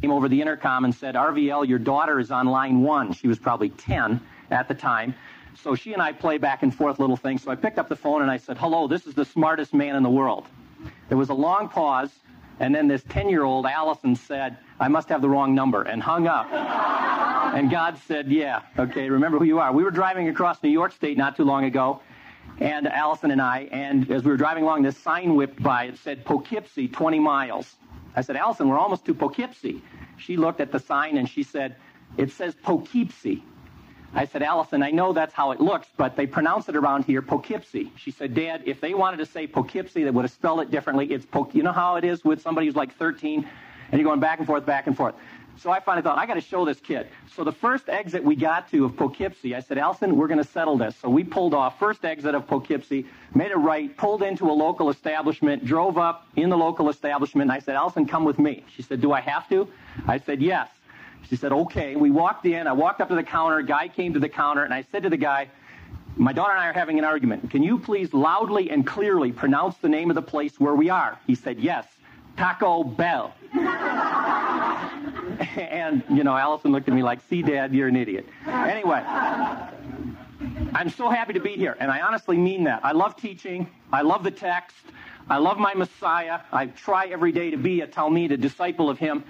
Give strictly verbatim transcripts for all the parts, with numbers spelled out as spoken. came over the intercom and said, R V L, your daughter is on line one. She was probably ten at the time. So she and I play back and forth little things. So I picked up the phone and I said, hello, this is the smartest man in the world. There was a long pause, and then this ten-year-old Allison said, I must have the wrong number, and hung up. And God said, yeah, okay, remember who you are. We were driving across New York State not too long ago, and Allison and I, and as we were driving along, this sign whipped by. It said, Poughkeepsie, twenty miles. I said, Allison, we're almost to Poughkeepsie. She looked at the sign, and she said, it says Poughkeepsie. I said, Allison, I know that's how it looks, but they pronounce it around here, Poughkeepsie. She said, Dad, if they wanted to say Poughkeepsie, they would have spelled it differently. It's po- You know how it is with somebody who's like thirteen, and you're going back and forth, back and forth. So I finally thought, I got to show this kid. So the first exit we got to of Poughkeepsie, I said, Allison, we're going to settle this. So we pulled off, first exit of Poughkeepsie, made a right, pulled into a local establishment, drove up in the local establishment, and I said, Allison, come with me. She said, do I have to? I said, yes. She said, okay. We walked in. I walked up to the counter. A guy came to the counter, and I said to the guy, my daughter and I are having an argument. Can you please loudly and clearly pronounce the name of the place where we are? He said, yes, Taco Bell. And, you know, Allison looked at me like, see, Dad, you're an idiot. Anyway, I'm so happy to be here, and I honestly mean that. I love teaching. I love the text. I love my Messiah. I try every day to be a Talmid, a disciple of him.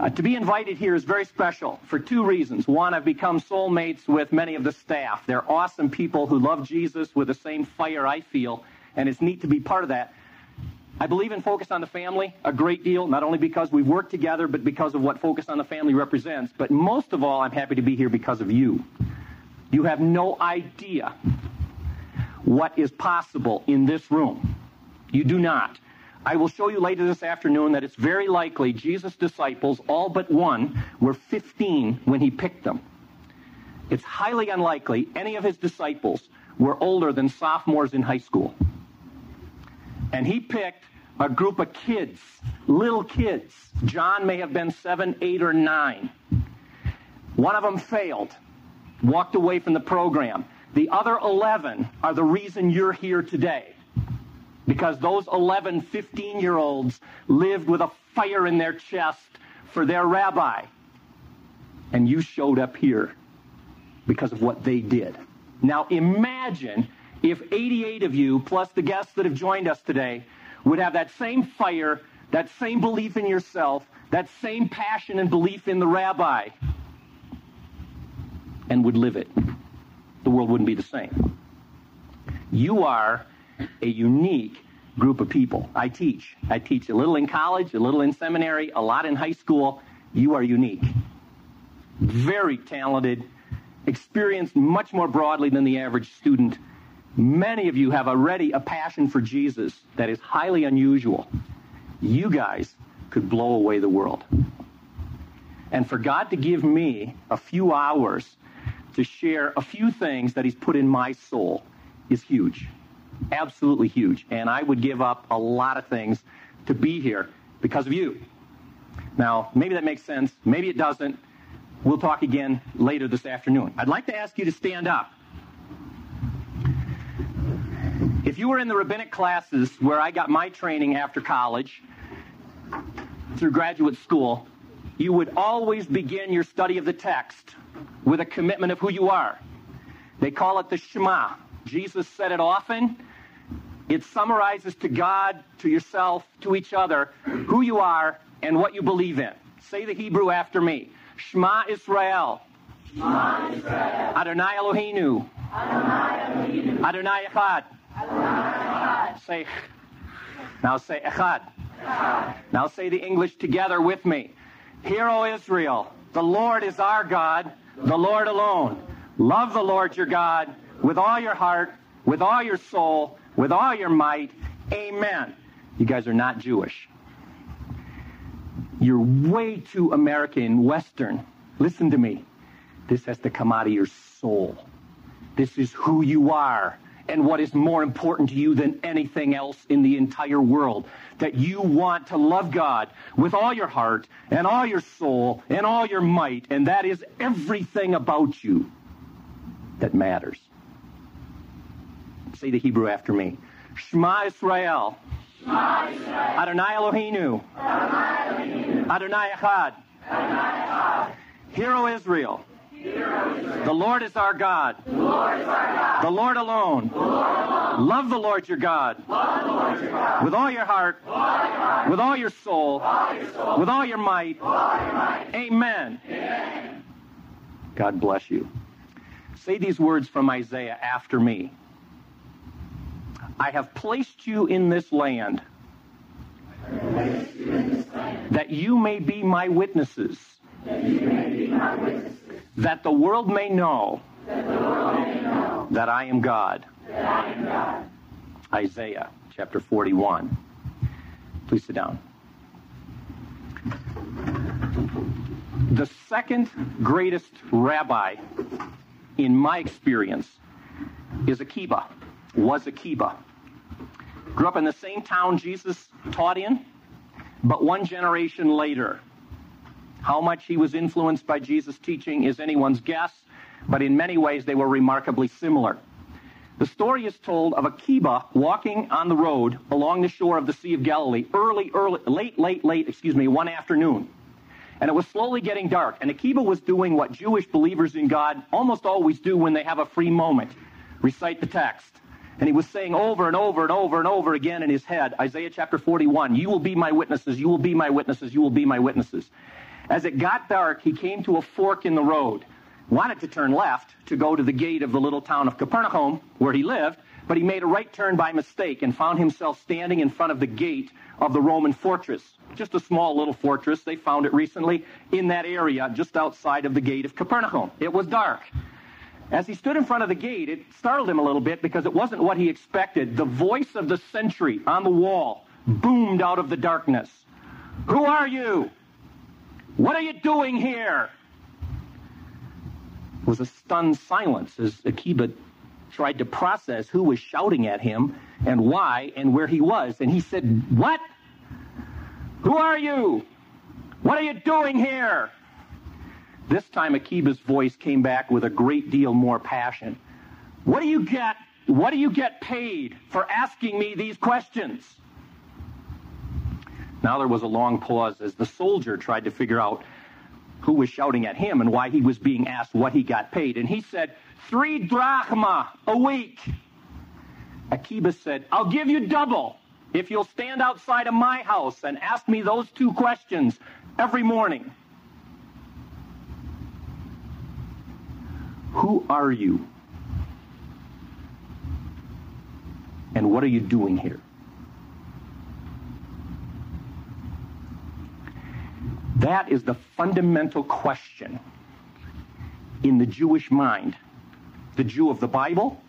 Uh, to be invited here is very special for two reasons. One, I've become soulmates with many of the staff. They're awesome people who love Jesus with the same fire I feel, and it's neat to be part of that. I believe in Focus on the Family a great deal, not only because we've worked together, but because of what Focus on the Family represents. But most of all, I'm happy to be here because of you. You have no idea what is possible in this room. You do not. I will show you later this afternoon that it's very likely Jesus' disciples, all but one, were fifteen when he picked them. It's highly unlikely any of his disciples were older than sophomores in high school. And he picked a group of kids, little kids. John may have been seven, eight, or nine. One of them failed, walked away from the program. The other eleven are the reason you're here today. Because those eleven, fifteen-year-olds lived with a fire in their chest for their rabbi. And you showed up here because of what they did. Now imagine if eighty-eight of you, plus the guests that have joined us today, would have that same fire, that same belief in yourself, that same passion and belief in the rabbi, and would live it. The world wouldn't be the same. You are a unique group of people. I teach. I teach a little in college, a little in seminary, a lot in high school. You are unique. Very talented, experienced much more broadly than the average student. Many of you have already a passion for Jesus that is highly unusual. You guys could blow away the world. And for God to give me a few hours to share a few things that he's put in my soul is huge. Absolutely huge, and I would give up a lot of things to be here because of you. Now, maybe that makes sense. Maybe it doesn't. We'll talk again later this afternoon. I'd like to ask you to stand up. If you were in the rabbinic classes where I got my training after college through graduate school, you would always begin your study of the text with a commitment of who you are. They call it the Shema. Jesus said it often. It summarizes to God, to yourself, to each other, who you are and what you believe in. Say the Hebrew after me. Shema Yisrael. Shema Yisrael. Adonai Eloheinu. Adonai Eloheinu. Adonai Echad. Adonai Echad. Say, now say Echad. Echad. Now say the English together with me. Hear, O Israel, the Lord is our God, the Lord alone. Love the Lord your God with all your heart, with all your soul, with all your might. Amen. You guys are not Jewish. You're way too American, Western. Listen to me. This has to come out of your soul. This is who you are and what is more important to you than anything else in the entire world. That you want to love God with all your heart and all your soul and all your might. And that is everything about you that matters. Say the Hebrew after me. Shema Yisrael. Shema Yisrael. Adonai Eloheinu. Adonai Eloheinu. Adonai Echad. Adonai Echad. Hear, O Israel. Hear, O Israel. The Lord is our God. The Lord is our God. The Lord alone. The Lord alone. Love the Lord your God. Love the Lord your God. With all your heart. With all your, heart. With all your, soul. All your soul. With all your might. With all your might. Amen. Amen. God bless you. Say these words from Isaiah after me. I have placed you in this land, you in this land that, you may be my witnesses, that you may be my witnesses, that the world may know that, world may know, that, I, am God. that I am God. Isaiah chapter forty-one. Please sit down. The second greatest rabbi in my experience is Akiba. was Akiba. Grew up in the same town Jesus taught in, but one generation later. How much he was influenced by Jesus' teaching is anyone's guess, but in many ways they were remarkably similar. The story is told of Akiba walking on the road along the shore of the Sea of Galilee early, early, late, late, late, excuse me, one afternoon. And it was slowly getting dark, and Akiba was doing what Jewish believers in God almost always do when they have a free moment, recite the text. And he was saying over and over and over and over again in his head, Isaiah chapter forty-one, you will be my witnesses, you will be my witnesses, you will be my witnesses. As it got dark, he came to a fork in the road, wanted to turn left to go to the gate of the little town of Capernaum where he lived, but he made a right turn by mistake and found himself standing in front of the gate of the Roman fortress, just a small little fortress. They found it recently in that area just outside of the gate of Capernaum. It was dark. As he stood in front of the gate, it startled him a little bit because it wasn't what he expected. The voice of the sentry on the wall boomed out of the darkness. Who are you? What are you doing here? It was a stunned silence as Akiba tried to process who was shouting at him and why and where he was. And he said, what? Who are you? What are you doing here? This time, Akiba's voice came back with a great deal more passion. What do you get? What do you get paid for asking me these questions? Now there was a long pause as the soldier tried to figure out who was shouting at him and why he was being asked what he got paid. And he said, three drachma a week. Akiba said, I'll give you double if you'll stand outside of my house and ask me those two questions every morning. Who are you? And what are you doing here? That is the fundamental question in the Jewish mind. The Jew of the Bible,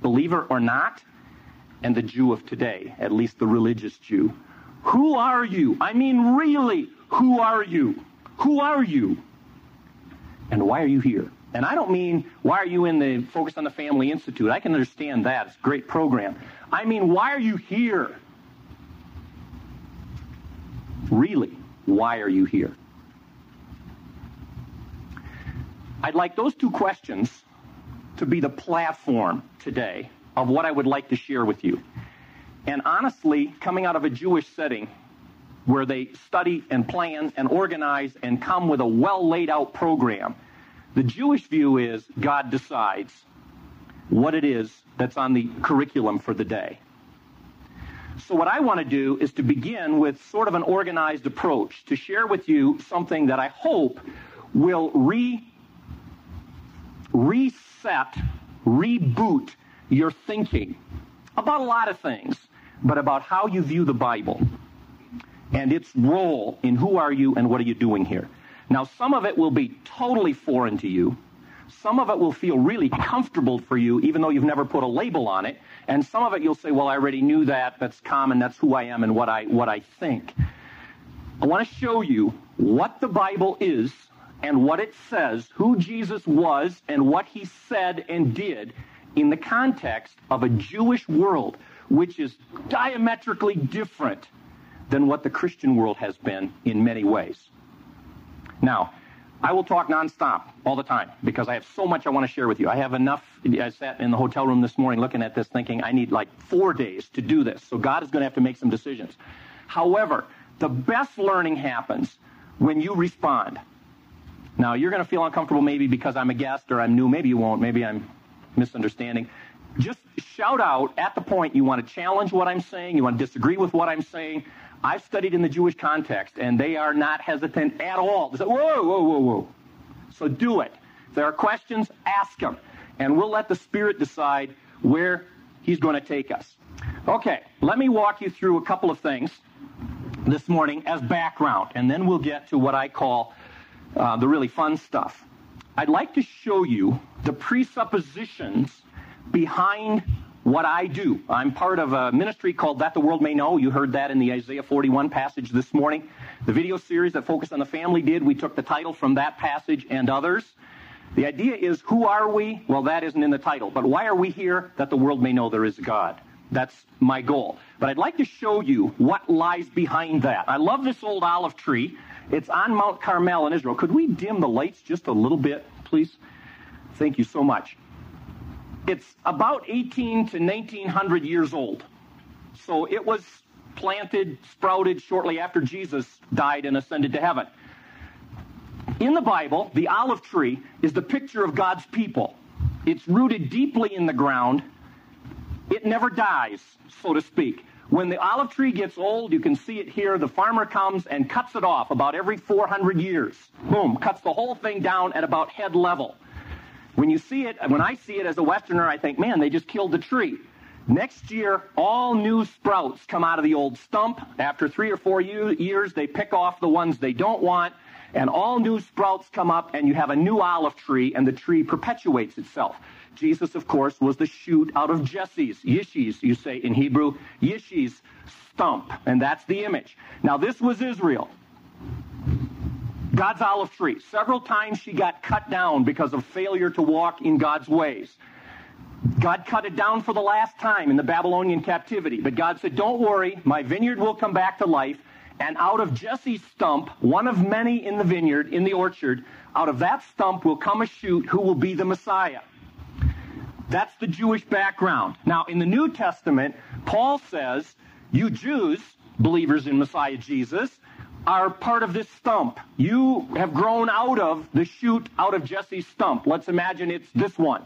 believer or not, and the Jew of today, at least the religious Jew. Who are you? I mean, really, who are you? Who are you? And why are you here? And I don't mean, why are you in the Focus on the Family Institute? I can understand that. It's a great program. I mean, why are you here? Really, why are you here? I'd like those two questions to be the platform today of what I would like to share with you. And honestly, coming out of a Jewish setting where they study and plan and organize and come with a well-laid-out program, the Jewish view is God decides what it is that's on the curriculum for the day. So what I want to do is to begin with sort of an organized approach to share with you something that I hope will re- reset, reboot your thinking about a lot of things, but about how you view the Bible and its role in who are you and what are you doing here. Now, some of it will be totally foreign to you. Some of it will feel really comfortable for you, even though you've never put a label on it. And some of it you'll say, well, I already knew that. That's common. That's who I am and what I what I think. I want to show you what the Bible is and what it says, who Jesus was and what he said and did in the context of a Jewish world, which is diametrically different than what the Christian world has been in many ways. Now, I will talk nonstop all the time because I have so much I want to share with you. I have enough. I sat in the hotel room this morning looking at this thinking I need like four days to do this. So God is going to have to make some decisions. However, the best learning happens when you respond. Now, you're going to feel uncomfortable maybe because I'm a guest or I'm new. Maybe you won't. Maybe I'm misunderstanding. Just shout out at the point you want to challenge what I'm saying. You want to disagree with what I'm saying. I've studied in the Jewish context, and they are not hesitant at all. They say, whoa, whoa, whoa, whoa. So do it. If there are questions, ask them. And we'll let the Spirit decide where he's going to take us. Okay, let me walk you through a couple of things this morning as background, and then we'll get to what I call uh, the really fun stuff. I'd like to show you the presuppositions behind what I do. I'm part of a ministry called That the World May Know. You heard that in the Isaiah forty-one passage this morning. The video series that Focus on the Family did, we took the title from that passage and others. The idea is, who are we? Well, that isn't in the title, but why are we here? That the world may know there is a God. That's my goal. But I'd like to show you what lies behind that. I love this old olive tree. It's on Mount Carmel in Israel. Could we dim the lights just a little bit, please? Thank you so much. It's about eighteen to nineteen hundred years old. So it was planted, sprouted shortly after Jesus died and ascended to heaven. In the Bible, the olive tree is the picture of God's people. It's rooted deeply in the ground. It never dies, so to speak. When the olive tree gets old, you can see it here, the farmer comes and cuts it off about every four hundred years. Boom, cuts the whole thing down at about head level. When you see it, when I see it as a Westerner, I think, man, they just killed the tree. Next year, all new sprouts come out of the old stump. After three or four years, they pick off the ones they don't want, and all new sprouts come up, and you have a new olive tree, and the tree perpetuates itself. Jesus, of course, was the shoot out of Jesse's, Yishis, you say in Hebrew, Yishis stump, and that's the image. Now, this was Israel. God's olive tree. Several times she got cut down because of failure to walk in God's ways. God cut it down for the last time in the Babylonian captivity. But God said, don't worry, my vineyard will come back to life. And out of Jesse's stump, one of many in the vineyard, in the orchard, out of that stump will come a shoot who will be the Messiah. That's the Jewish background. Now, in the New Testament, Paul says, you Jews, believers in Messiah Jesus, are part of this stump. You have grown out of the shoot out of Jesse's stump. Let's imagine it's this one.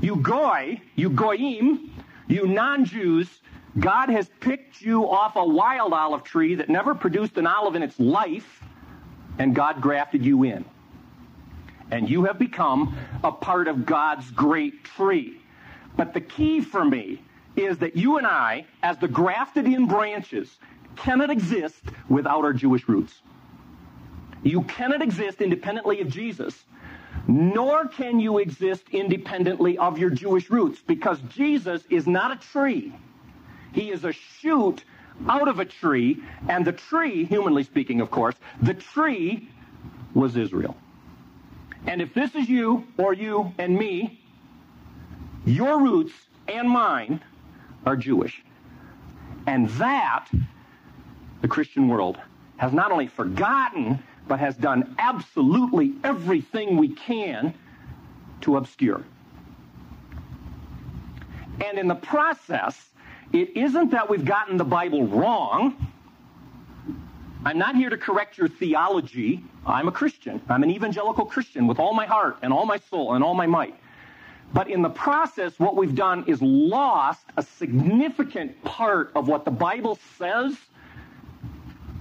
You goy, you goyim, you non-Jews, God has picked you off a wild olive tree that never produced an olive in its life, and God grafted you in. And you have become a part of God's great tree. But the key for me is that you and I, as the grafted-in branches, cannot exist without our Jewish roots. You cannot exist independently of Jesus, nor can you exist independently of your Jewish roots, because Jesus is not a tree. He is a shoot out of a tree, and the tree, humanly speaking, of course, the tree was Israel. And if this is you, or you and me, your roots and mine are Jewish. And that the Christian world has not only forgotten, but has done absolutely everything we can to obscure. And in the process, it isn't that we've gotten the Bible wrong. I'm not here to correct your theology. I'm a Christian. I'm an evangelical Christian with all my heart and all my soul and all my might. But in the process, what we've done is lost a significant part of what the Bible says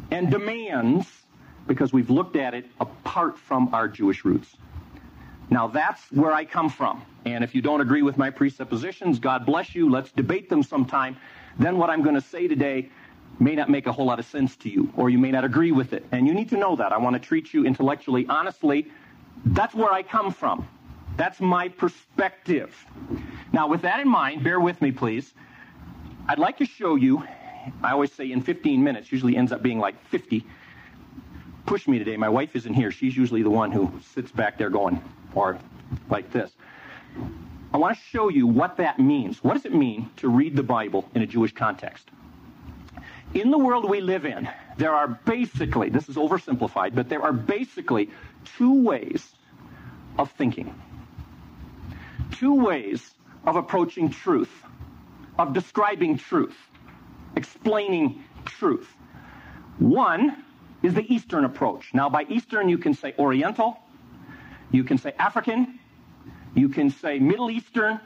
and demands, because we've looked at it apart from our Jewish roots. Now, that's where I come from. And if you don't agree with my presuppositions, God bless you. Let's debate them sometime. Then what I'm going to say today may not make a whole lot of sense to you, or you may not agree with it. And you need to know that. I want to treat you intellectually, honestly. That's where I come from. That's my perspective. Now, with that in mind, bear with me, please. I'd like to show you, I always say in fifteen minutes, usually ends up being like fifty. Push me today. My wife isn't here. She's usually the one who sits back there going, or like this. I want to show you what that means. What does it mean to read the Bible in a Jewish context? In the world we live in, there are basically, this is oversimplified, but there are basically two ways of thinking, two ways of approaching truth, of describing truth, explaining truth. One is the Eastern approach. Now, by Eastern, you can say Oriental, you can say African, you can say Middle Eastern,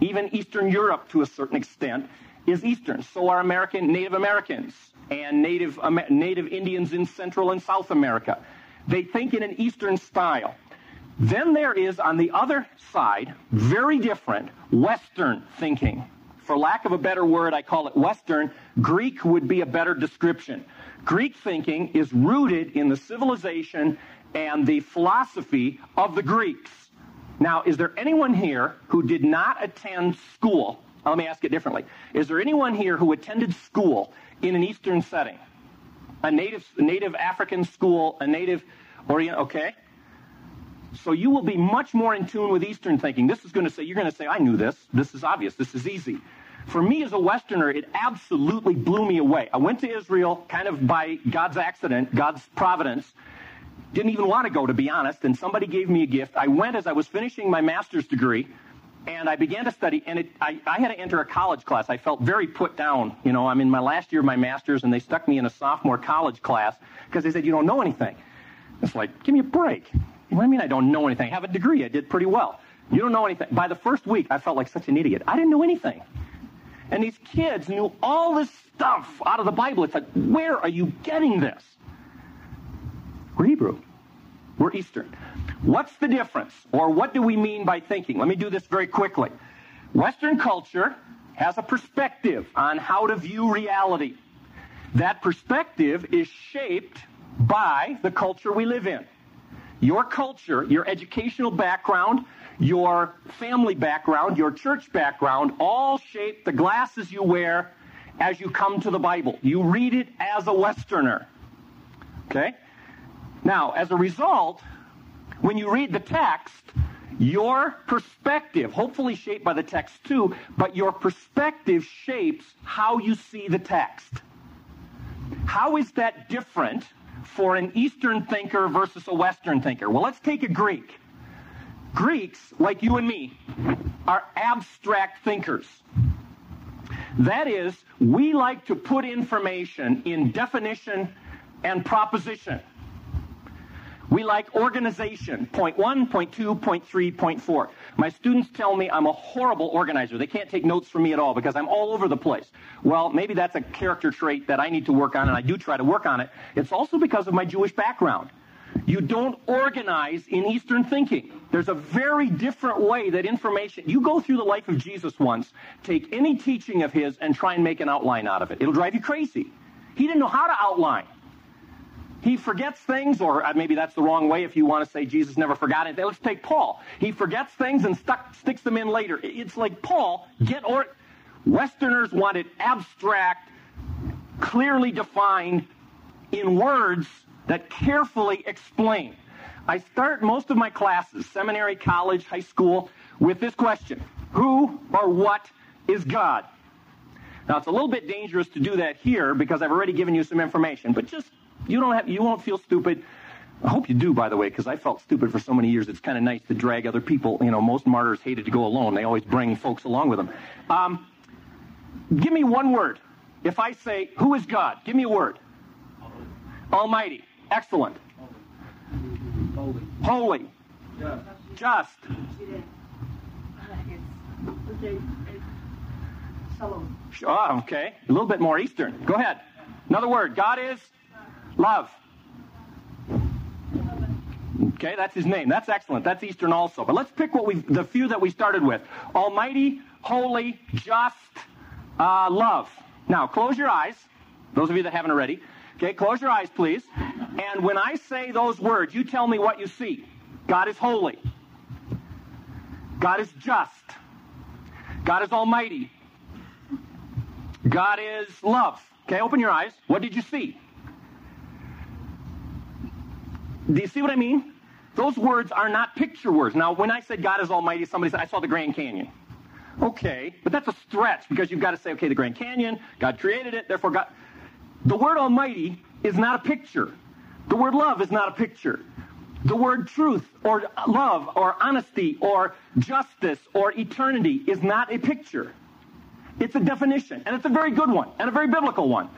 even Eastern Europe to a certain extent is Eastern. So are American, Native Americans and Native Amer- Native Indians in Central and South America. They think in an Eastern style. Then there is, on the other side, very different Western thinking. For lack of a better word, I call it Western. Greek would be a better description. Greek thinking is rooted in the civilization and the philosophy of the Greeks. Now, is there anyone here who did not attend school? Now, let me ask it differently. Is there anyone here who attended school in an Eastern setting? A native, native African school, a native Orient, okay? So you will be much more in tune with Eastern thinking. This is going to say, you're going to say, I knew this. This is obvious. This is easy. For me as a Westerner, it absolutely blew me away. I went to Israel kind of by God's accident, God's providence. Didn't even want to go, to be honest, and somebody gave me a gift. I went as I was finishing my master's degree, and I began to study, and it, I, I had to enter a college class. I felt very put down. You know, I'm in my last year of my master's, and they stuck me in a sophomore college class because they said, you don't know anything. It's like, give me a break. What do you mean I don't know anything? I have a degree. I did pretty well. You don't know anything. By the first week, I felt like such an idiot. I didn't know anything. And these kids knew all this stuff out of the Bible. It's like, where are you getting this? We're Hebrew. We're Eastern. What's the difference? Or what do we mean by thinking? Let me do this very quickly. Western culture has a perspective on how to view reality. That perspective is shaped by the culture we live in. Your culture, your educational background, your family background, your church background, all shape the glasses you wear as you come to the Bible. You read it as a Westerner. Okay? Now, as a result, when you read the text, your perspective, hopefully shaped by the text too, but your perspective shapes how you see the text. How is that different for an Eastern thinker versus a Western thinker? Well, let's take a Greek. Greeks, like you and me, are abstract thinkers. That is, we like to put information in definition and proposition. We like organization, point one, point two, point three, point four. My students tell me I'm a horrible organizer. They can't take notes from me at all because I'm all over the place. Well, maybe that's a character trait that I need to work on, and I do try to work on it. It's also because of my Jewish background. You don't organize in Eastern thinking. There's a very different way that information... You go through the life of Jesus once, take any teaching of his, and try and make an outline out of it. It'll drive you crazy. He didn't know how to outline. He forgets things, or maybe that's the wrong way if you want to say Jesus never forgot it. Let's take Paul. He forgets things and stuck, sticks them in later. It's like, Paul, get or... Westerners wanted abstract, clearly defined in words that carefully explain. I start most of my classes, seminary, college, high school, with this question. Who or what is God? Now, it's a little bit dangerous to do that here because I've already given you some information, but just... You don't have. You won't feel stupid. I hope you do, by the way, because I felt stupid for so many years. It's kind of nice to drag other people. You know, most martyrs hated to go alone. They always bring folks along with them. Um, give me one word. If I say, who is God? Give me a word. Holy. Almighty. Excellent. Holy. Holy. Holy. Just. Just. Oh, okay. A little bit more Eastern. Go ahead. Another word. God is... Love. Okay, that's his name. That's excellent. That's Eastern also. But let's pick what we the few that we started with. Almighty, holy, just, uh, love. Now, close your eyes. Those of you that haven't already. Okay, close your eyes, please. And when I say those words, you tell me what you see. God is holy. God is just. God is almighty. God is love. Okay, open your eyes. What did you see? Do you see what I mean? Those words are not picture words. Now, when I said God is almighty, somebody said, I saw the Grand Canyon. Okay, but that's a stretch because you've got to say, okay, the Grand Canyon, God created it, therefore God... The word almighty is not a picture. The word love is not a picture. The word truth or love or honesty or justice or eternity is not a picture. It's a definition, and it's a very good one, and a very biblical one.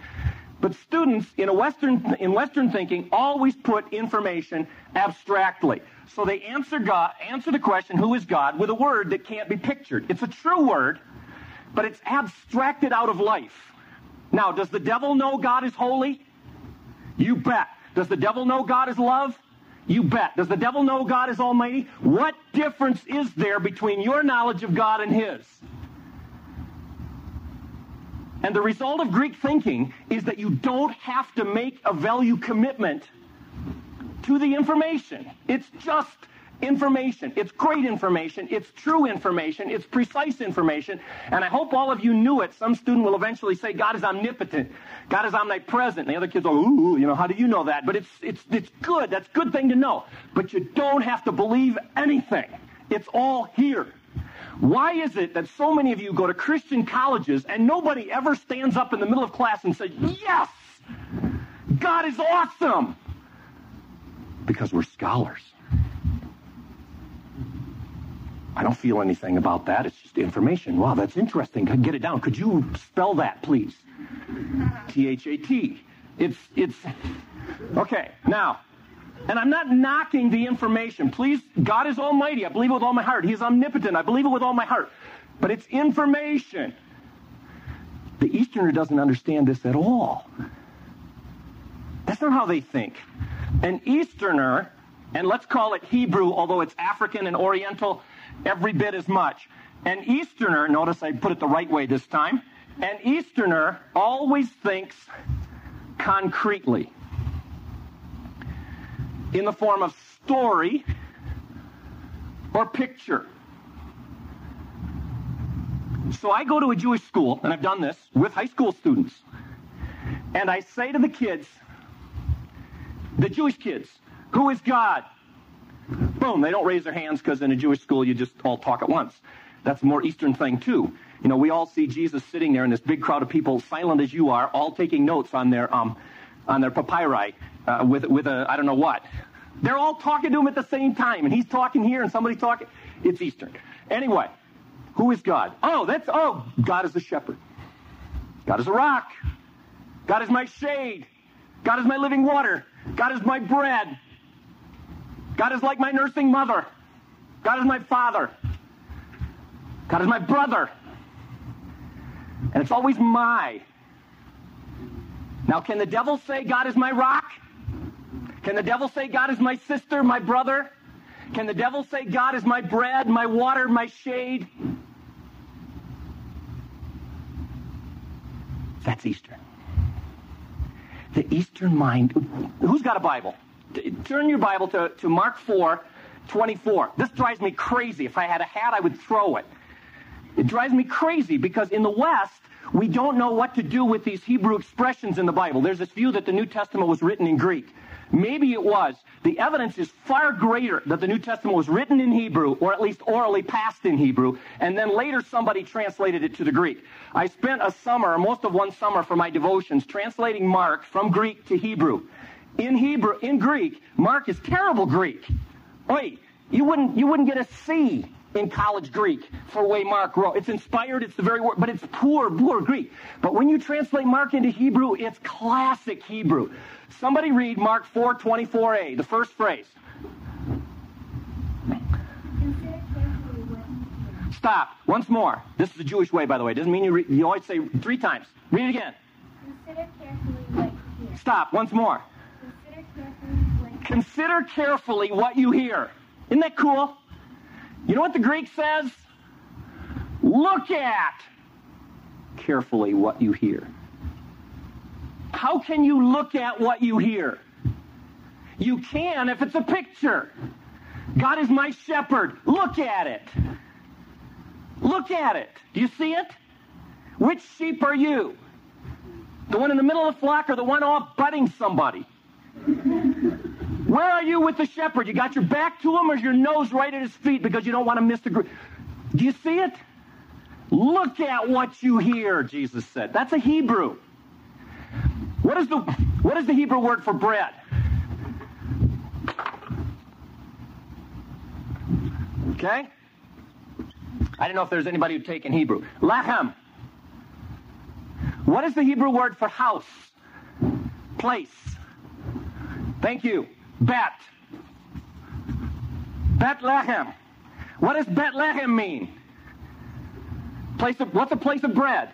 But students in a Western in Western thinking always put information abstractly. So they answer God, answer the question, who is God, with a word that can't be pictured. It's a true word, but it's abstracted out of life. Now, does the devil know God is holy? You bet. Does the devil know God is love? You bet. Does the devil know God is almighty? What difference is there between your knowledge of God and his? And the result of Greek thinking is that you don't have to make a value commitment to the information. It's just information. It's great information. It's true information. It's precise information. And I hope all of you knew it. Some student will eventually say, God is omnipotent. God is omnipresent. And the other kids will, ooh, you know, how do you know that? But it's, it's, it's good. That's a good thing to know. But you don't have to believe anything. It's all here. Why is it that so many of you go to Christian colleges and nobody ever stands up in the middle of class and says, yes, God is awesome? Because we're scholars. I don't feel anything about that. It's just information. Wow, that's interesting. Get it down. Could you spell that, please? T H A T. It's, it's, okay, now. And I'm not knocking the information. Please, God is almighty. I believe it with all my heart. He is omnipotent. I believe it with all my heart. But it's information. The Easterner doesn't understand this at all. That's not how they think. An Easterner, and let's call it Hebrew, although it's African and Oriental every bit as much. An Easterner, notice I put it the right way this time, an Easterner always thinks concretely, in the form of story or picture. So I go to a Jewish school, and I've done this with high school students, and I say to the kids, the Jewish kids, who is God? Boom, they don't raise their hands because in a Jewish school you just all talk at once. That's a more Eastern thing too. You know, we all see Jesus sitting there in this big crowd of people, silent as you are, all taking notes on their um, on their papyri. Uh, with with a, I don't know what. They're all talking to him at the same time, and he's talking here, and somebody's talking. It's Eastern. Anyway, who is God? Oh, that's, oh, God is the shepherd. God is a rock. God is my shade. God is my living water. God is my bread. God is like my nursing mother. God is my father. God is my brother. And it's always my. Now, can the devil say God is my rock? Can the devil say God is my sister, my brother? Can the devil say God is my bread, my water, my shade? That's Eastern. The Eastern mind. Who's got a Bible? Turn your Bible to, to Mark four twenty-four. This drives me crazy. If I had a hat, I would throw it. It drives me crazy because in the West, we don't know what to do with these Hebrew expressions in the Bible. There's this view that the New Testament was written in Greek. Maybe it was. The evidence is far greater that the New Testament was written in Hebrew, or at least orally passed in Hebrew, and then later somebody translated it to the Greek. I spent a summer, or most of one summer for my devotions, translating Mark from Greek to Hebrew. In Hebrew, in Greek, Mark is terrible Greek. Oi, you wouldn't, you wouldn't get a C in college Greek for the way Mark wrote. It's inspired, it's the very word, but it's poor, poor Greek. But when you translate Mark into Hebrew, it's classic Hebrew. Somebody read Mark four twenty-four a, the first phrase. Stop. Once more. This is the Jewish way, by the way. It doesn't mean you read. You always say three times. Read it again. Consider carefully what you hear. Stop. Once more. Consider carefully what you hear. Consider carefully what you hear. Isn't that cool? You know what the Greek says? Look at carefully what you hear. How can you look at what you hear? You can if it's a picture. God is my shepherd. Look at it. Look at it. Do you see it? Which sheep are you? The one in the middle of the flock or the one off butting somebody? Where are you with the shepherd? You got your back to him or your nose right at his feet because you don't want to miss the group? Do you see it? Look at what you hear, Jesus said. That's a Hebrew. What is the what is the Hebrew word for bread? Okay? I don't know if there's anybody who'd take in Hebrew. Lahem. What is the Hebrew word for house? place. Thank you. Bet. Bethlehem. What does Bethlehem mean? Place of, what's a place of bread?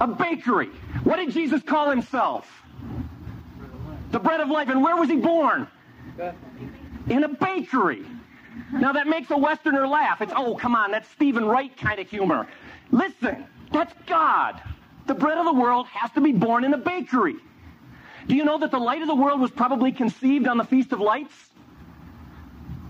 A bakery. What did Jesus call himself? The bread of life. And where was he born? In a bakery. Now that makes a Westerner laugh. It's, oh, come on, that's Stephen Wright kind of humor. Listen, that's God. The bread of the world has to be born in a bakery. Do you know that the light of the world was probably conceived on the Feast of Lights?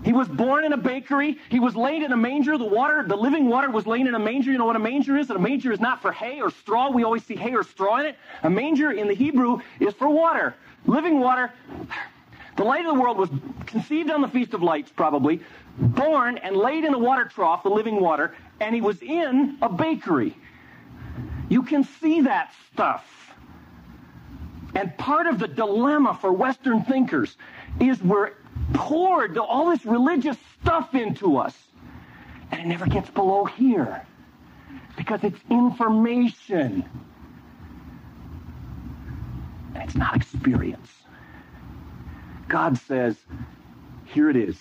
He was born in a bakery. He was laid in a manger. The water, the living water was laid in a manger. You know what a manger is? And a manger is not for hay or straw. We always see hay or straw in it. A manger in the Hebrew is for water, living water. The light of the world was conceived on the Feast of Lights, probably, born and laid in a water trough, the living water, and he was in a bakery. You can see that stuff. And part of the dilemma for Western thinkers is we're poured all this religious stuff into us, and it never gets below here because it's information and it's not experience. God says, here it is,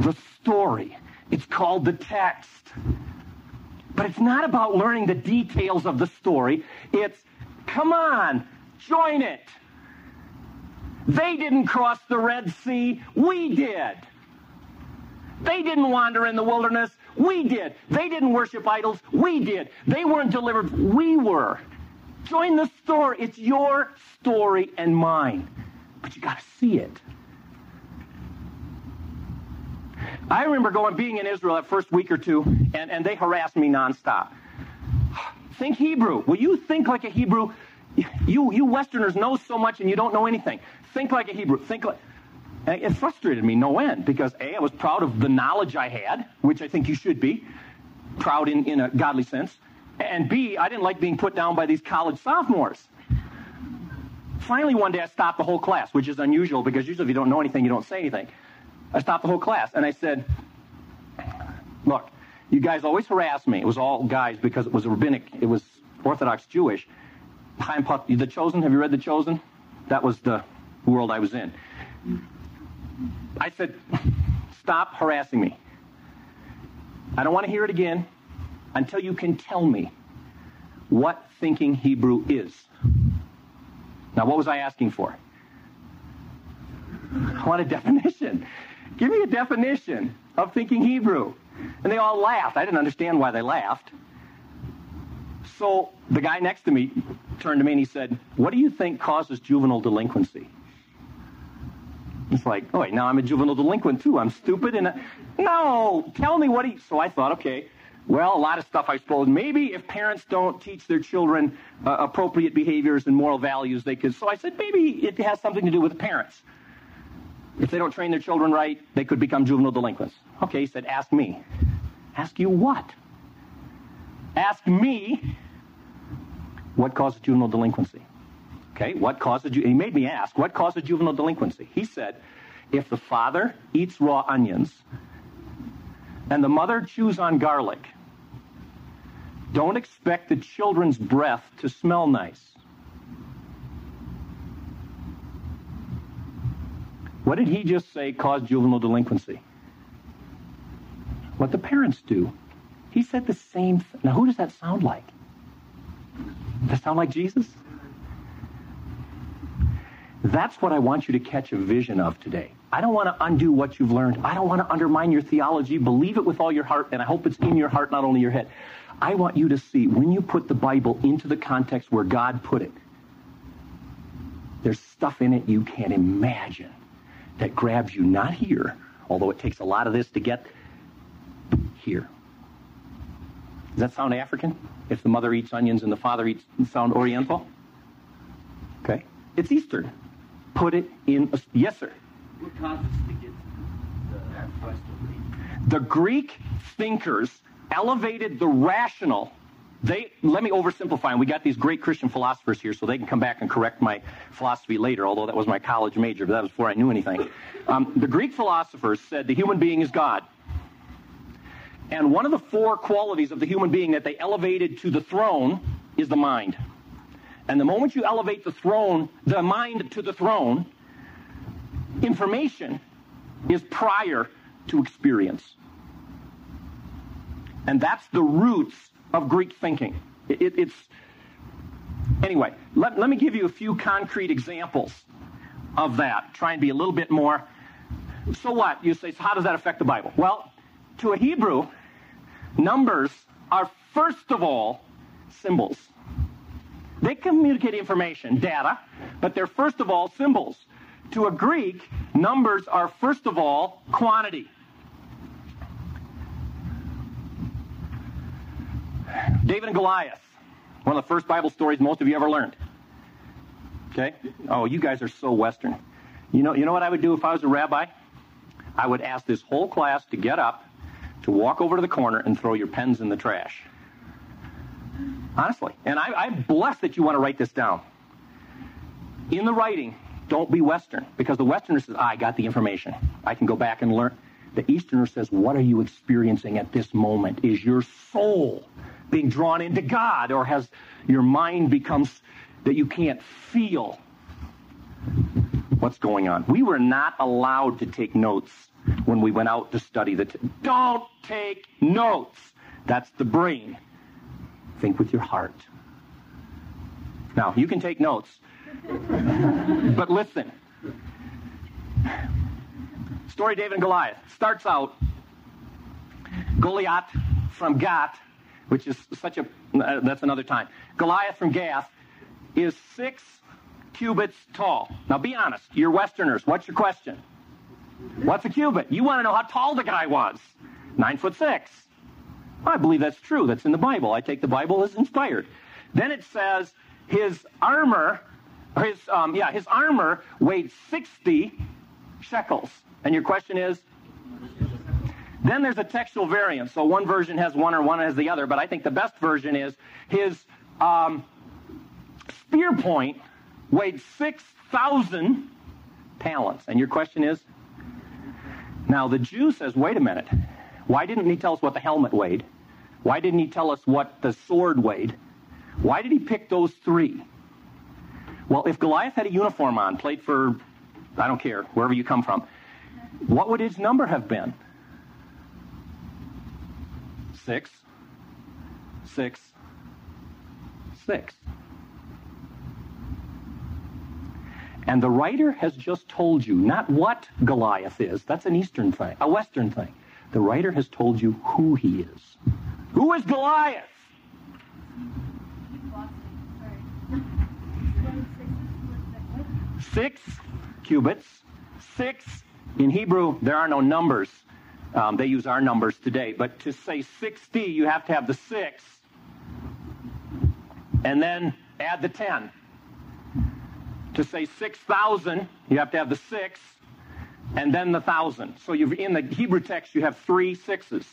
the story. It's called the text, but it's not about learning the details of the story. It's, come on, join it. They didn't cross the Red Sea. We did. They didn't wander in the wilderness. We did. They didn't worship idols. We did. They weren't delivered. We were. Join the story. It's your story and mine. But you got to see it. I remember going, being in Israel that first week or two, and, and they harassed me nonstop. Think Hebrew. Will you think like a Hebrew? You you Westerners know so much and you don't know anything. Think like a Hebrew. Think like. It frustrated me no end because A, I was proud of the knowledge I had, which I think you should be, proud in, in a godly sense. And B, I didn't like being put down by these college sophomores. Finally, one day I stopped the whole class, which is unusual because usually if you don't know anything, you don't say anything. I stopped the whole class and I said, look, you guys always harass me. It was all guys because it was rabbinic. It was Orthodox Jewish. The Chosen, have you read The Chosen? That was the world I was in. I said, stop harassing me. I don't want to hear it again until you can tell me what thinking Hebrew is. Now, what was I asking for? I want a definition. Give me a definition of thinking Hebrew. And they all laughed. I didn't understand why they laughed. So the guy next to me turned to me and he said, what do you think causes juvenile delinquency? It's like, oh, wait, now I'm a juvenile delinquent too. I'm stupid. And I, no, tell me what he, so I thought, okay, well, a lot of stuff, I suppose. Maybe if parents don't teach their children uh, appropriate behaviors and moral values, they could. So I said, maybe it has something to do with parents. If they don't train their children right, they could become juvenile delinquents. Okay, he said, ask me. Ask you what? Ask me. What caused juvenile delinquency? Okay, what caused ju- he made me ask, what caused juvenile delinquency? He said, if the father eats raw onions and the mother chews on garlic, don't expect the children's breath to smell nice. What did he just say caused juvenile delinquency? What the parents do. He said the same thing. Now, who does that sound like? Does that sound like Jesus? That's what I want you to catch a vision of today. I don't want to undo what you've learned. I don't want to undermine your theology. Believe it with all your heart, and I hope it's in your heart, not only your head. I want you to see, when you put the Bible into the context where God put it, there's stuff in it you can't imagine that grabs you, not here, although it takes a lot of this to get here. Does that sound African? If the mother eats onions and the father eats, sound Oriental? Okay. It's Eastern. Put it in. A, yes, sir. What causes to get the Western? The Greek thinkers elevated the rational. They let me oversimplify. And we got these great Christian philosophers here, so they can come back and correct my philosophy later. Although that was my college major, but that was before I knew anything. Um, the Greek philosophers said the human being is God. And one of the four qualities of the human being that they elevated to the throne is the mind. And the moment you elevate the throne, the mind to the throne, information is prior to experience. And that's the roots of Greek thinking. It, it, it's anyway, let, let me give you a few concrete examples of that. Try and be a little bit more. So what? You say, so how does that affect the Bible? Well, to a Hebrew, numbers are first of all symbols. They communicate information, data, but they're first of all symbols. To a Greek, numbers are first of all quantity. David and Goliath, one of the first Bible stories most of you ever learned. Okay? Oh, you guys are so Western. You know, you know what I would do if I was a rabbi? I would ask this whole class to get up, to walk over to the corner, and throw your pens in the trash. Honestly. And I, I'm blessed that you want to write this down. In the writing, don't be Western, because the Westerner says, I got the information. I can go back and learn. The Easterner says, what are you experiencing at this moment? Is your soul being drawn into God, or has your mind becomes that you can't feel what's going on? We were not allowed to take notes when we went out to study. The t- Don't take notes. That's the brain. Think with your heart. Now, you can take notes, but listen. Story of David and Goliath starts out, Goliath from Gath, which is such a, uh, that's another time. Goliath from Gath is six cubits tall. Now be honest, you're Westerners, what's your question? What's a cubit? You want to know how tall the guy was. Nine foot six. I believe that's true, that's in the Bible. I take the Bible as inspired. Then it says his armor, or his, um, yeah, his armor weighed sixty shekels. And your question is? Then there's a textual variant. So one version has one or one has the other, but I think the best version is his um, spear point weighed six thousand talents. And your question is? Now the Jew says, wait a minute. Why didn't he tell us what the helmet weighed? Why didn't he tell us what the sword weighed? Why did he pick those three? Well, if Goliath had a uniform on, played for, I don't care, wherever you come from, what would his number have been? Six, six, six. And the writer has just told you not what Goliath is. That's an Eastern thing, a Western thing. The writer has told you who he is. Who is Goliath? Six cubits. Six. In Hebrew, there are no numbers. Um, they use our numbers today. But to say sixty, you have to have the six. And then add the ten. To say six thousand, you have to have the six. And then the thousand. So you've, in the Hebrew text, you have three sixes.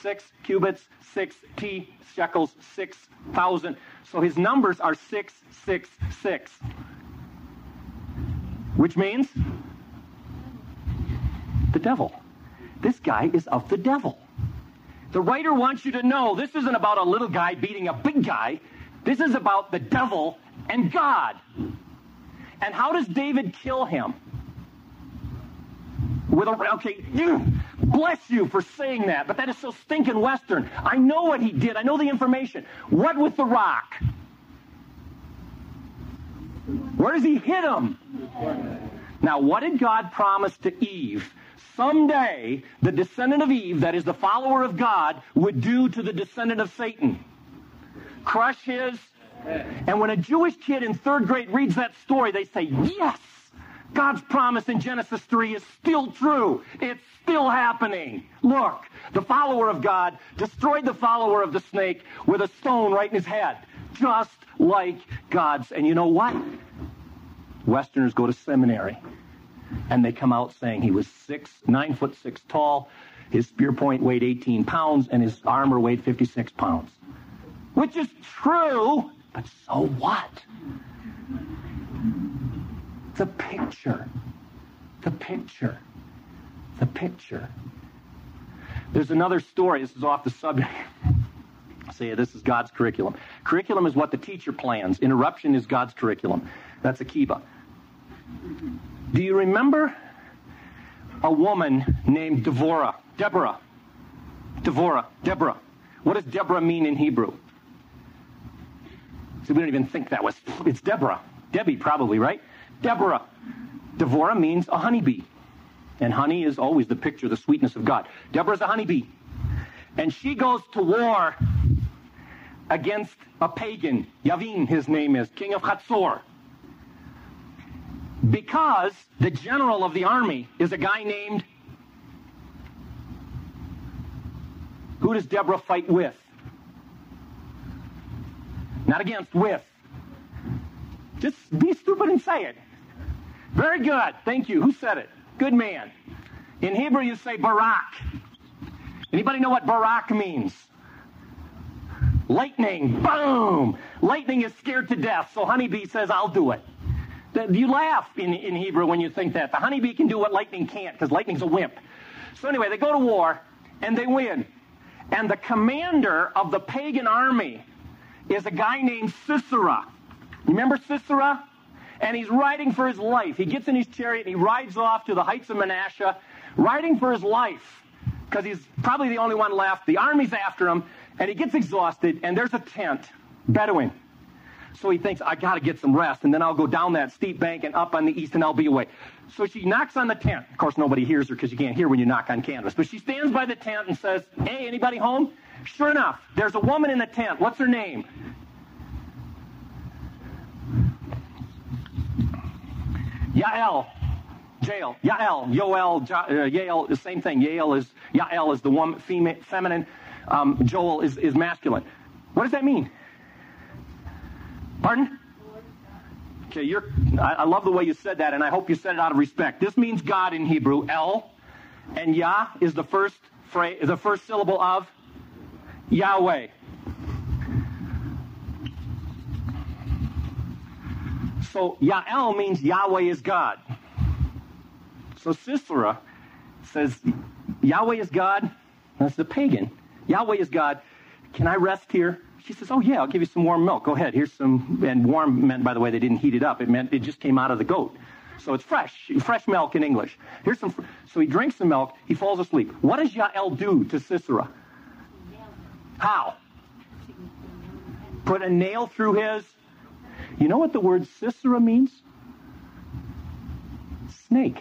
Six cubits, six t shekels, six thousand. So his numbers are six, six, six. Which means the devil. This guy is of the devil. The writer wants you to know this isn't about a little guy beating a big guy. This is about the devil and God. And how does David kill him? With a, okay, bless you for saying that, but that is so stinking Western. I know what he did. I know the information. What with the rock? Where does he hit him? Now, what did God promise to Eve? Someday, the descendant of Eve, that is the follower of God, would do to the descendant of Satan. Crush his. And when a Jewish kid in third grade reads that story, they say, yes. God's promise in Genesis three is still true. It's still happening. Look, the follower of God destroyed the follower of the snake with a stone right in his head, just like God's. And you know what? Westerners go to seminary, and they come out saying he was six, nine foot six tall, his spear point weighed eighteen pounds, and his armor weighed fifty-six pounds, which is true, but so what? The picture, the picture, the picture. There's another story. This is off the subject. See, this is God's curriculum. Curriculum is what the teacher plans. Interruption is God's curriculum. That's Akiba. Do you remember a woman named Devorah? Deborah. Devorah. Deborah. What does Deborah mean in Hebrew? See, we don't even think that was. It's Deborah. Debbie, probably, right? Deborah. Devorah means a honeybee. And honey is always the picture, the sweetness of God. Deborah's a honeybee. And she goes to war against a pagan. Yavin, his name is, king of Hatzor. Because the general of the army is a guy named... Who does Deborah fight with? Not against, with. Just be stupid and say it. Very good. Thank you. Who said it? Good man. In Hebrew, you say Barak. Anybody know what Barak means? Lightning. Boom. Lightning is scared to death, so honeybee says, I'll do it. You laugh in, in Hebrew when you think that. The honeybee can do what lightning can't, because lightning's a wimp. So anyway, they go to war, and they win. And the commander of the pagan army is a guy named Sisera. Remember Sisera? And he's riding for his life. He gets in his chariot and he rides off to the heights of Manasseh, riding for his life, because he's probably the only one left. The army's after him, and he gets exhausted, and there's a tent, Bedouin. So he thinks, I got to get some rest, and then I'll go down that steep bank and up on the east, and I'll be away. So she knocks on the tent. Of course, nobody hears her because you can't hear when you knock on canvas. But she stands by the tent and says, hey, anybody home? Sure enough, there's a woman in the tent. What's her name? Yael, Jael, Yael, Yoel, ja, uh, Yael, the same thing. Yael is, Yael is the woman, fema, feminine. Um, Joel is, is masculine. What does that mean? Pardon? Okay, you're, I, I love the way you said that, and I hope you said it out of respect. This means God in Hebrew, El, and Yah is the first phrase, the first syllable of Yahweh. So Yael means Yahweh is God. So Sisera says, Yahweh is God. That's the pagan. Yahweh is God. Can I rest here? She says, oh, yeah, I'll give you some warm milk. Go ahead. Here's some. And warm meant, by the way, they didn't heat it up. It meant it just came out of the goat. So it's fresh. Fresh milk in English. Here's some. Fr- so he drinks the milk. He falls asleep. What does Yael do to Sisera? How? Put a nail through his... You know what the word Sisera means? Snake.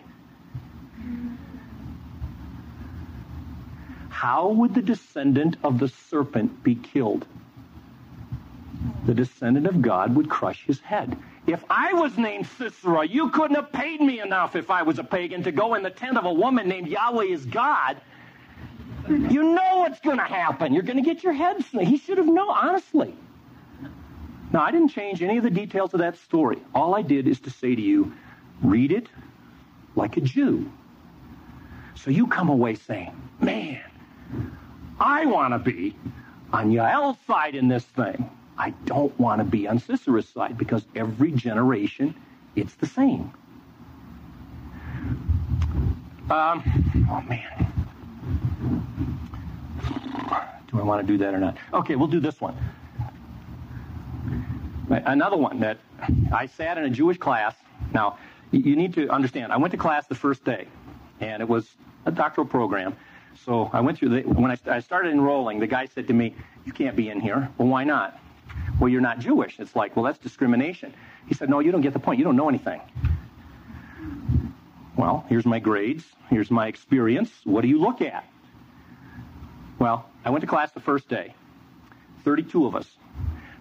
How would the descendant of the serpent be killed? The descendant of God would crush his head. If I was named Sisera, you couldn't have paid me enough if I was a pagan to go in the tent of a woman named Yahweh is God. You know what's going to happen. You're going to get your head snake. He should have known, honestly. Now, I didn't change any of the details of that story. All I did is to say to you, read it like a Jew. So you come away saying, man, I want to be on Yael's side in this thing. I don't want to be on Sisera's side, because every generation, it's the same. Um, oh, man. Do I want to do that or not? Okay, we'll do this one. Another one that I sat in a Jewish class. Now, you need to understand, I went to class the first day, and it was a doctoral program. So I went through, the, when I, I started enrolling, the guy said to me, you can't be in here. Well, why not? Well, you're not Jewish. It's like, well, that's discrimination. He said, no, you don't get the point. You don't know anything. Well, here's my grades. Here's my experience. What do you look at? Well, I went to class the first day, thirty-two of us.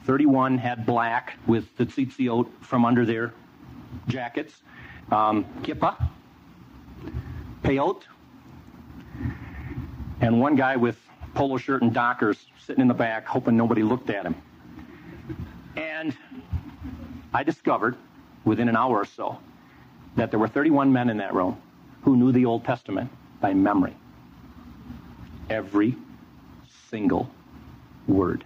thirty-one had black with the tzitziot from under their jackets, um, kippah, peyot, and one guy with polo shirt and dockers sitting in the back hoping nobody looked at him. And I discovered within an hour or so that there were thirty-one men in that room who knew the Old Testament by memory. Every single word.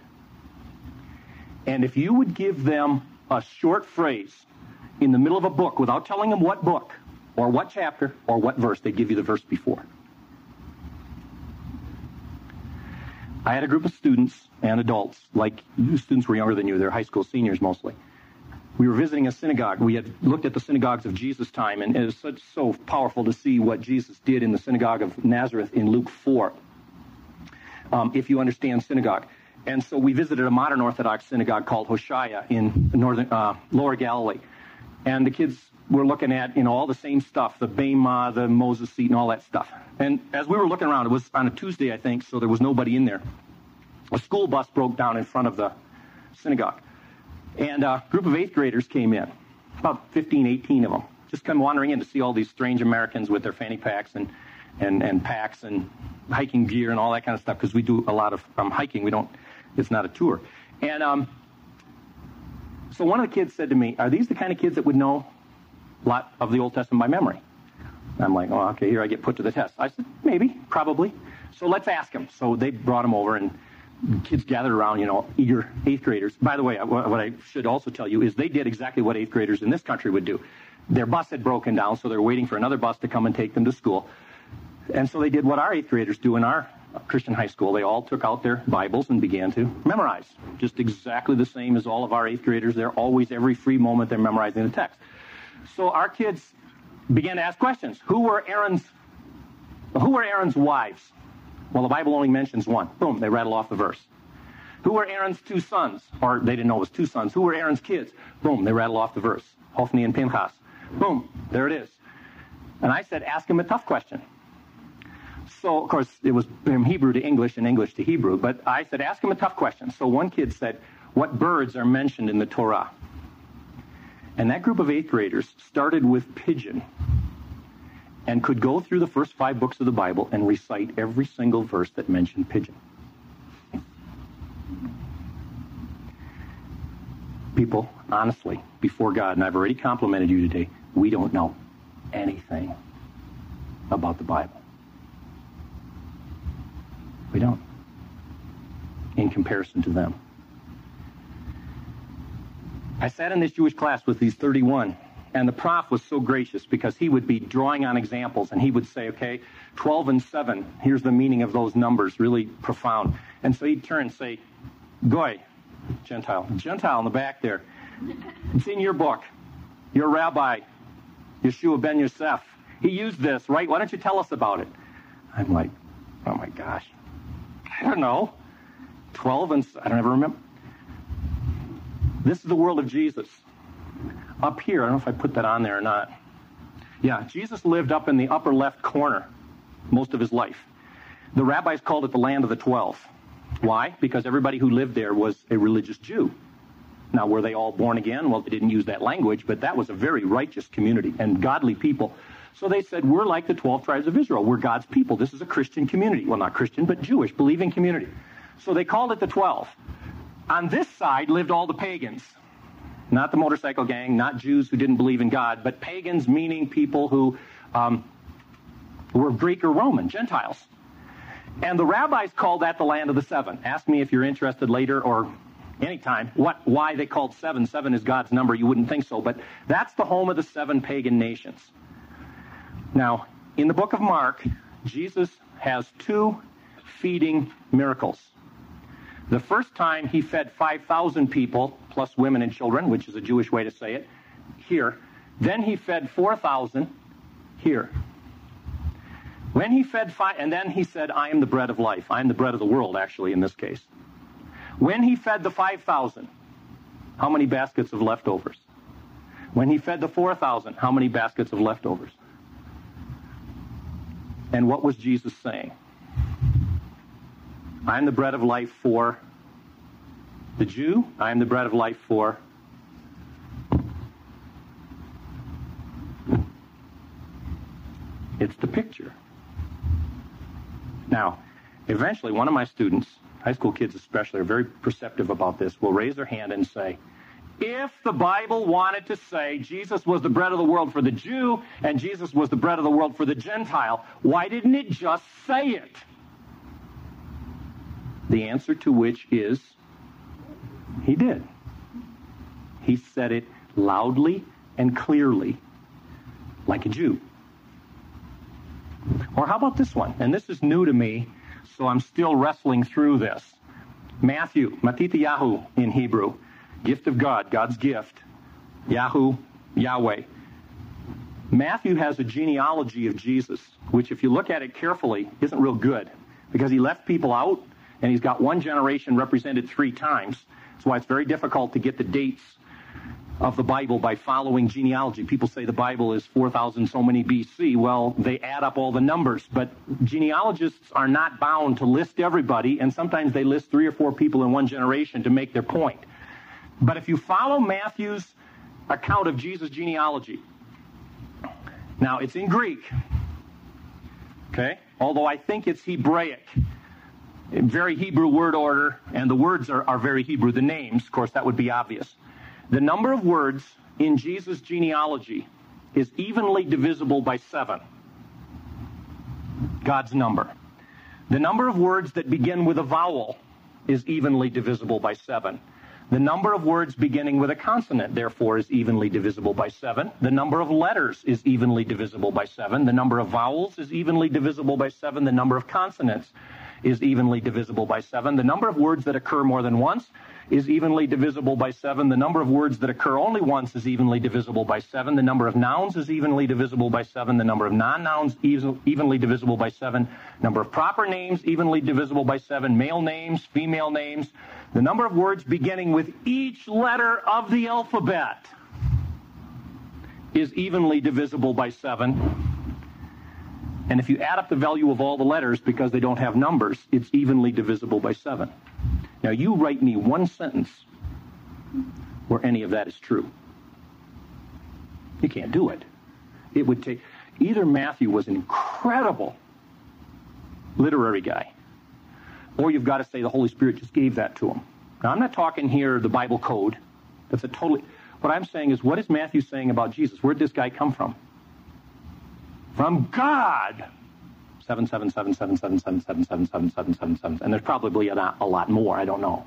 And if you would give them a short phrase in the middle of a book without telling them what book or what chapter or what verse, they'd give you the verse before. I had a group of students and adults, like students were younger than you, they're high school seniors mostly. We were visiting a synagogue. We had looked at the synagogues of Jesus' time, and it was such, so powerful to see what Jesus did in the synagogue of Nazareth in Luke four, um, if you understand synagogue. And so we visited a modern Orthodox synagogue called Hoshaya in northern uh, Lower Galilee. And the kids were looking at, you know, all the same stuff, the Bema, the Moses seat, and all that stuff. And as we were looking around, it was on a Tuesday, I think, so there was nobody in there. A school bus broke down in front of the synagogue. And a group of eighth graders came in, about fifteen, eighteen of them, just come wandering in to see all these strange Americans with their fanny packs and, and, and packs and hiking gear and all that kind of stuff, because we do a lot of um, hiking. We don't, it's not a tour. And um, so one of the kids said to me, are these the kind of kids that would know a lot of the Old Testament by memory? I'm like, oh, okay, here I get put to the test. I said, maybe, probably. So let's ask them. So they brought them over, and kids gathered around, you know, eager eighth graders. By the way, what I should also tell you is they did exactly what eighth graders in this country would do. Their bus had broken down, so they're waiting for another bus to come and take them to school. And so they did what our eighth graders do in our Christian high school. They all took out their Bibles and began to memorize, just exactly the same as all of our eighth graders. They're always, every free moment, they're memorizing the text. So our kids began to ask questions. Who were Aaron's, who were Aaron's wives? Well, the Bible only mentions one. Boom, they rattle off the verse. Who were Aaron's two sons? Or they didn't know it was two sons. Who were Aaron's kids? Boom, they rattle off the verse. Hophni and Phinehas. Boom, there it is. And I said, ask him a tough question. So, of course, it was from Hebrew to English and English to Hebrew. But I said, ask him a tough question. So one kid said, what birds are mentioned in the Torah? And that group of eighth graders started with pigeon and could go through the first five books of the Bible and recite every single verse that mentioned pigeon. People, honestly, before God, and I've already complimented you today, we don't know anything about the Bible. We don't, in comparison to them. I sat in this Jewish class with these thirty-one, and the prof was so gracious because he would be drawing on examples, and he would say, okay, twelve and seven, here's the meaning of those numbers, really profound. And so he'd turn and say, Goy, Gentile, Gentile in the back there, it's in your book, your rabbi, Yeshua Ben Yosef, he used this, right? Why don't you tell us about it? I'm like, oh my gosh, I don't know, twelve and, I don't ever remember. This is the world of Jesus. Up here, I don't know if I put that on there or not. Yeah, Jesus lived up in the upper left corner most of his life. The rabbis called it the land of the twelve. Why? Because everybody who lived there was a religious Jew. Now, were they all born again? Well, they didn't use that language, but that was a very righteous community and godly people. So they said, we're like the twelve tribes of Israel. We're God's people. This is a Christian community. Well, not Christian, but Jewish, believing community. So they called it the twelve. On this side lived all the pagans, not the motorcycle gang, not Jews who didn't believe in God, but pagans meaning people who um, were Greek or Roman, Gentiles. And the rabbis called that the land of the seven. Ask me if you're interested later or anytime what, why they called seven. Seven is God's number. You wouldn't think so, but that's the home of the seven pagan nations. Now, in the book of Mark, Jesus has two feeding miracles. The first time he fed five thousand people, plus women and children, which is a Jewish way to say it, here. Then he fed four thousand here. When he fed five, and then he said, I am the bread of life. I am the bread of the world, actually, in this case. When he fed the five thousand, how many baskets of leftovers? When he fed the four thousand, how many baskets of leftovers? And what was Jesus saying? I am the bread of life for the Jew. I am the bread of life for it's the picture. Now, eventually one of my students, high school kids especially, are very perceptive about this, will raise their hand and say, if the Bible wanted to say Jesus was the bread of the world for the Jew and Jesus was the bread of the world for the Gentile, why didn't it just say it? The answer to which is, he did. He said it loudly and clearly, like a Jew. Or how about this one? And this is new to me, so I'm still wrestling through this. Matthew, Matityahu in Hebrew, gift of God, God's gift, Yahu, Yahweh. Matthew has a genealogy of Jesus, which if you look at it carefully, isn't real good, because he left people out, and he's got one generation represented three times. That's why it's very difficult to get the dates of the Bible by following genealogy. People say the Bible is four thousand so many B C. Well, they add up all the numbers, but genealogists are not bound to list everybody, and sometimes they list three or four people in one generation to make their point. But if you follow Matthew's account of Jesus' genealogy, now it's in Greek, okay, although I think it's Hebraic, very Hebrew word order, and the words are, are very Hebrew, the names, of course, that would be obvious. The number of words in Jesus' genealogy is evenly divisible by seven, God's number. The number of words that begin with a vowel is evenly divisible by seven. The number of words beginning with a consonant, therefore, is evenly divisible by seven. The number of letters is evenly divisible by seven. The number of vowels is evenly divisible by seven. The number of consonants is evenly divisible by seven. The number of words that occur more than once is evenly divisible by seven. The number of words that occur only once is evenly divisible by seven. The number of nouns is evenly divisible by seven. The number of non-nouns is evenly divisible by seven. Number of proper names evenly divisible by seven. Male names, female names. The number of words beginning with each letter of the alphabet is evenly divisible by seven. And if you add up the value of all the letters, because they don't have numbers, it's evenly divisible by seven. Now, you write me one sentence where any of that is true. You can't do it. It would take... Either Matthew was an incredible literary guy, or you've got to say the Holy Spirit just gave that to him. Now, I'm not talking here the Bible code. That's a totally... What I'm saying is, what is Matthew saying about Jesus? Where did this guy come from? From God! Seven, seven, seven, seven, seven, seven, seven, seven, seven, seven, seven, seven, and there's probably a lot, a lot more. I don't know.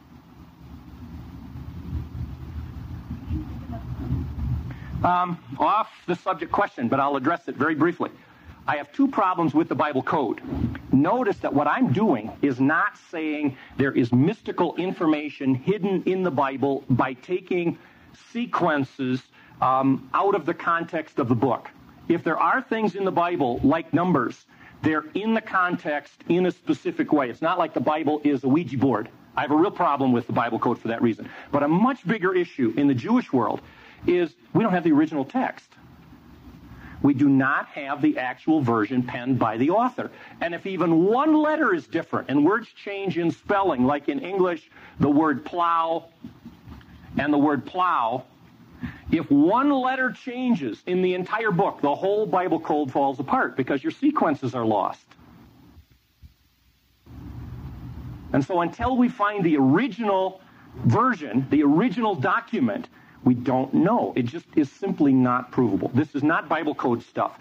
Um, off the subject question, but I'll address it very briefly. I have two problems with the Bible code. Notice that what I'm doing is not saying there is mystical information hidden in the Bible by taking sequences um, out of the context of the book. If there are things in the Bible like numbers, they're in the context in a specific way. It's not like the Bible is a Ouija board. I have a real problem with the Bible code for that reason. But a much bigger issue in the Jewish world is we don't have the original text. We do not have the actual version penned by the author. And if even one letter is different and words change in spelling, like in English, the word plow and the word plow, if one letter changes in the entire book, the whole Bible code falls apart because your sequences are lost. And so until we find the original version, the original document, we don't know. It just is simply not provable. This is not Bible code stuff.